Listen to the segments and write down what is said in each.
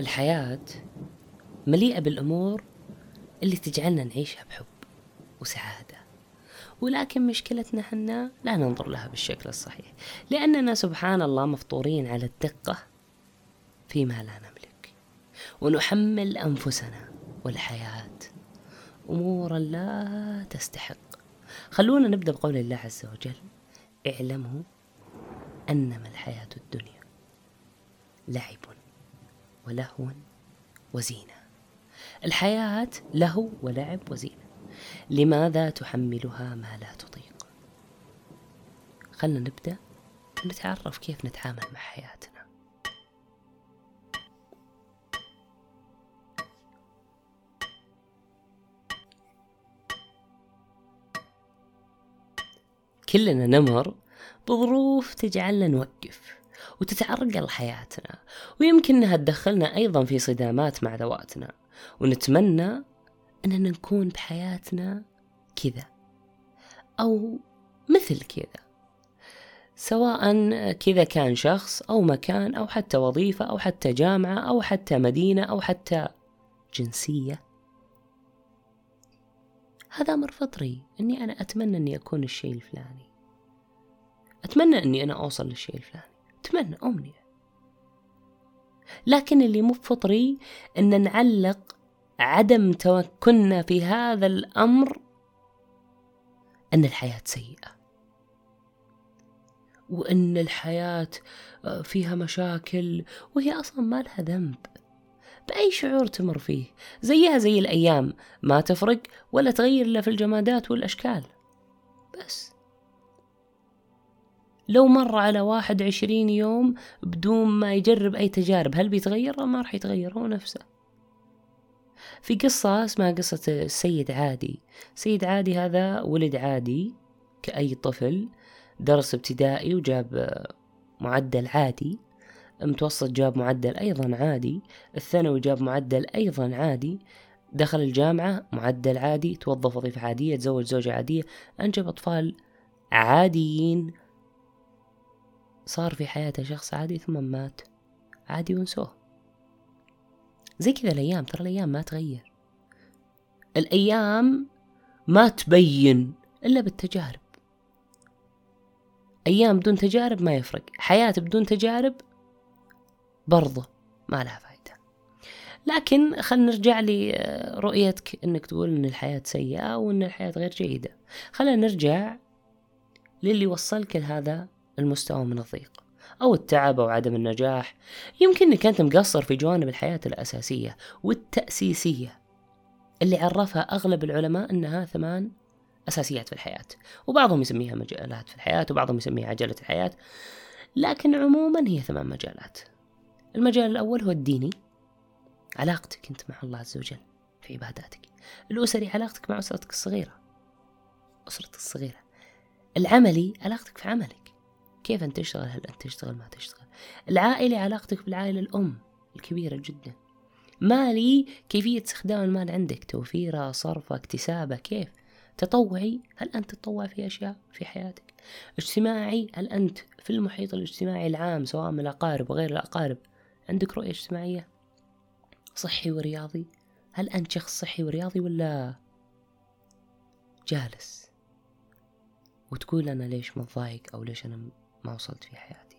الحياة مليئة بالأمور اللي تجعلنا نعيشها بحب وسعادة، ولكن مشكلتنا حنا لا ننظر لها بالشكل الصحيح، لأننا سبحان الله مفطورين على الدقة فيما لا نملك، ونحمل أنفسنا والحياة أمورا لا تستحق. خلونا نبدأ بقول الله عز وجل: اعلموا أنما الحياة الدنيا لعب ولهو وزينة. الحياة لهو ولعب وزينة، لماذا تحملها ما لا تطيق؟ خلنا نبدأ نتعرف كيف نتعامل مع حياتنا. كلنا نمر بظروف تجعلنا نوقف وتتعرقل حياتنا، ويمكن أنها تدخلنا أيضا في صدامات مع ذواتنا، ونتمنى أننا نكون بحياتنا كذا أو مثل كذا، سواء كذا كان شخص أو مكان أو حتى وظيفة أو حتى جامعة أو حتى مدينة أو حتى جنسية. هذا أمر فطري، أني أنا أتمنى أني أكون الشيء الفلاني، أتمنى أني أنا أوصل للشيء الفلاني، أتمنى أمنية. لكن اللي مو فطري أن نعلق عدم توكلنا في هذا الأمر أن الحياة سيئة، وأن الحياة فيها مشاكل وهي أصلا ما لها ذنب بأي شعور تمر فيه، زيها زي الأيام، ما تفرق ولا تغير إلا في الجمادات والأشكال. بس لو مر على واحد 20 يوم بدون ما يجرب أي تجارب، هل بيتغير؟ ما راح يتغير، هو نفسه. في قصة اسمها قصة السيد عادي. سيد عادي هذا ولد عادي كأي طفل، درس ابتدائي وجاب معدل عادي، متوسط جاب معدل أيضا عادي، الثانوي جاب معدل أيضا عادي، دخل الجامعة معدل عادي، توظف وظيفة عادية، تزوج زوجة عادية، أنجب أطفال عاديين، صار في حياته شخص عادي ثم مات عادي ونسوه. زي كذا الأيام، ترى الأيام ما تغير، الأيام ما تبين إلا بالتجارب. أيام بدون تجارب ما يفرق، حياة بدون تجارب برضه ما لها فايدة. لكن خلنا نرجع لرؤيتك أنك تقول أن الحياة سيئة وأن الحياة غير جيدة. خلنا نرجع للي وصلك لهذا المستوى من الضيق أو التعب أو عدم النجاح. يمكن أنك أنت مقصر في جوانب الحياة الأساسية والتأسيسية اللي عرفها أغلب العلماء أنها 8 أساسيات في الحياة، وبعضهم يسميها مجالات في الحياة وبعضهم يسميها عجلة الحياة، لكن عموما هي 8 مجالات. المجال الأول هو الديني، علاقتك أنت مع الله عز وجل في عباداتك. الأسري، علاقتك مع أسرتك الصغيرة، أسرتك الصغيرة. العملي، علاقتك في عملك، كيف أنت تشتغل، هل أنت تشتغل، ما تشتغل. العائلة، علاقتك بالعائلة الأم الكبيرة جدا. مالي، كيفية استخدام المال عندك، توفيره، صرفه، اكتسابه، كيف. تطوعي، هل أنت تتطوع في أشياء في حياتك. اجتماعي، هل أنت في المحيط الاجتماعي العام سواء من الأقارب وغير الأقارب عندك رؤية اجتماعية. صحي ورياضي، هل أنت شخص صحي ورياضي ولا جالس وتقول أنا ليش مضايق أو ليش أنا ما وصلت في حياتي.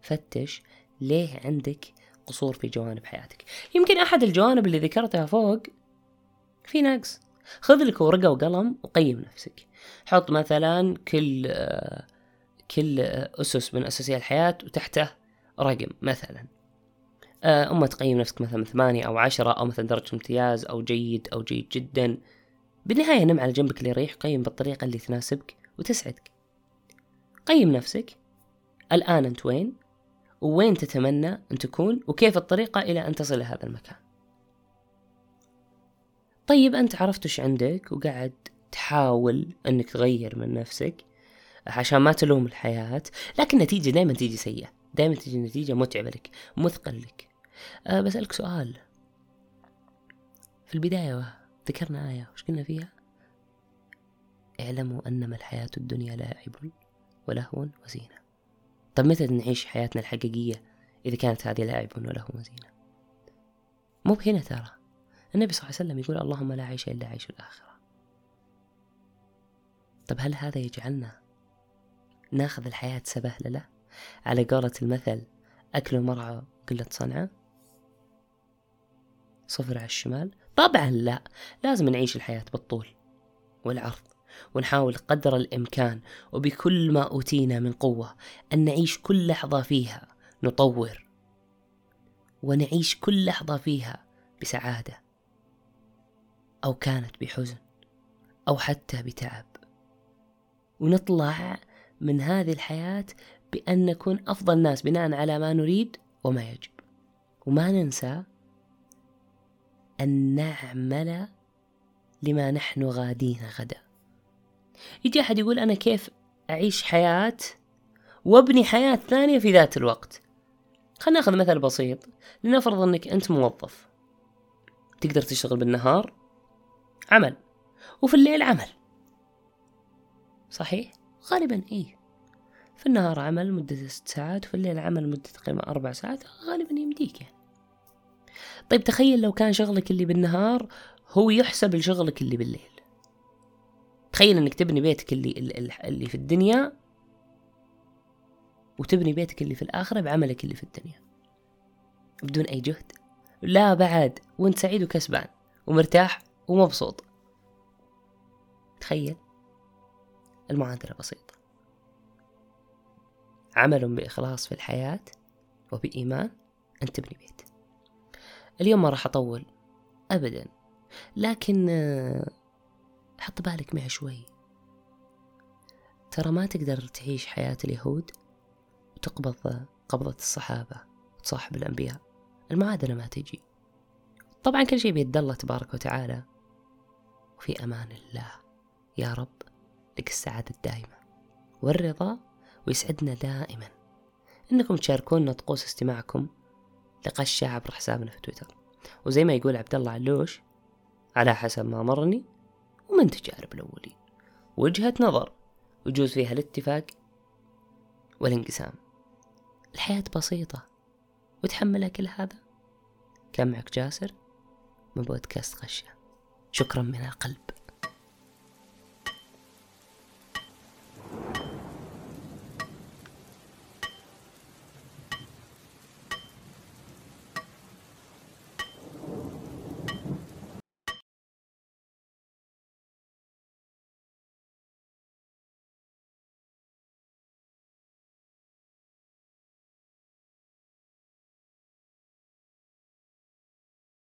فتش ليه عندك قصور في جوانب حياتك. يمكن أحد الجوانب اللي ذكرتها فوق في نقص. خذ لك ورقة وقلم وقيم نفسك، حط مثلا كل أسس من أساسيات الحياة وتحته رقم، مثلا أما تقيم نفسك مثلا 8 أو 10، أو مثلا درجة امتياز أو جيد أو جيد جدا. بالنهاية نم على جنبك اللي يريح، قيم بالطريقة اللي تناسبك وتسعدك. قيم نفسك الآن أنت وين، وين تتمنى أن تكون، وكيف الطريقة إلى أن تصل لهذا المكان. طيب أنت عرفت إيش عندك وقاعد تحاول أنك تغير من نفسك عشان ما تلوم الحياة، لكن النتيجة دائما تيجي سيئة، دائما تيجي نتيجة متعبة لك، مثقل لك. بسألك سؤال. في البداية ذكرنا آية، وش قلنا فيها؟ اعلموا أنما الحياة الدنيا لعب ولهو وزينة. طب متى نعيش حياتنا الحقيقية إذا كانت هذه لاعب وله مزينة. مو بهنا ترى، النبي صلى الله عليه وسلم يقول اللهم لا عيش إلا عيش الآخرة. طب هل هذا يجعلنا ناخذ الحياة سبهلة؟ لا، على قولة المثل أكل مرعى قلة صنعة، صفر على الشمال. طبعا لا، لازم نعيش الحياة بالطول والعرض، ونحاول قدر الإمكان وبكل ما أوتينا من قوة أن نعيش كل لحظة فيها، نطور ونعيش كل لحظة فيها بسعادة أو كانت بحزن أو حتى بتعب، ونطلع من هذه الحياة بأن نكون أفضل ناس بناء على ما نريد وما يجب. وما ننسى أن نعمل لما نحن غادين غدا. يجي أحد يقول أنا كيف أعيش حياة وابني حياة ثانية في ذات الوقت؟ خلنا نأخذ مثل بسيط. لنفرض أنك أنت موظف، تقدر تشتغل بالنهار عمل وفي الليل عمل، صحيح؟ غالبا إيه، في النهار عمل مدة 6 ساعات وفي الليل عمل مدة تقريبا 4 ساعات، غالبا يمديك يعني. طيب تخيل لو كان شغلك اللي بالنهار هو يحسب لشغلك اللي بالليل. تخيل انك تبني بيتك اللي في الدنيا وتبني بيتك اللي في الآخرة بعملك اللي في الدنيا بدون اي جهد، لا بعد، وانت سعيد وكسبان ومرتاح ومبسوط. تخيل المعادلة بسيطة، عمل بإخلاص في الحياة وبإيمان أن تبني بيت. اليوم ما راح أطول أبدا، لكن حط بالك معي شوي. ترى ما تقدر تعيش حياة اليهود وتقبض قبضة الصحابة وتصاحب الأنبياء، المعادلة ما تجي. طبعا كل شيء بيد الله تبارك وتعالى، وفي أمان الله. يا رب لك السعادة الدائمة والرضا، ويسعدنا دائما إنكم تشاركونا طقوس استماعكم لقاء الشعب عبر حسابنا في تويتر. وزي ما يقول عبد الله علوش، على حسب ما مرني ومن تجارب الأولين وجهة نظر وجوز فيها الاتفاق والانقسام. الحياة بسيطة وتحملها كل هذا. كان معك جاسر من بودكاست غشة. شكرا من القلب.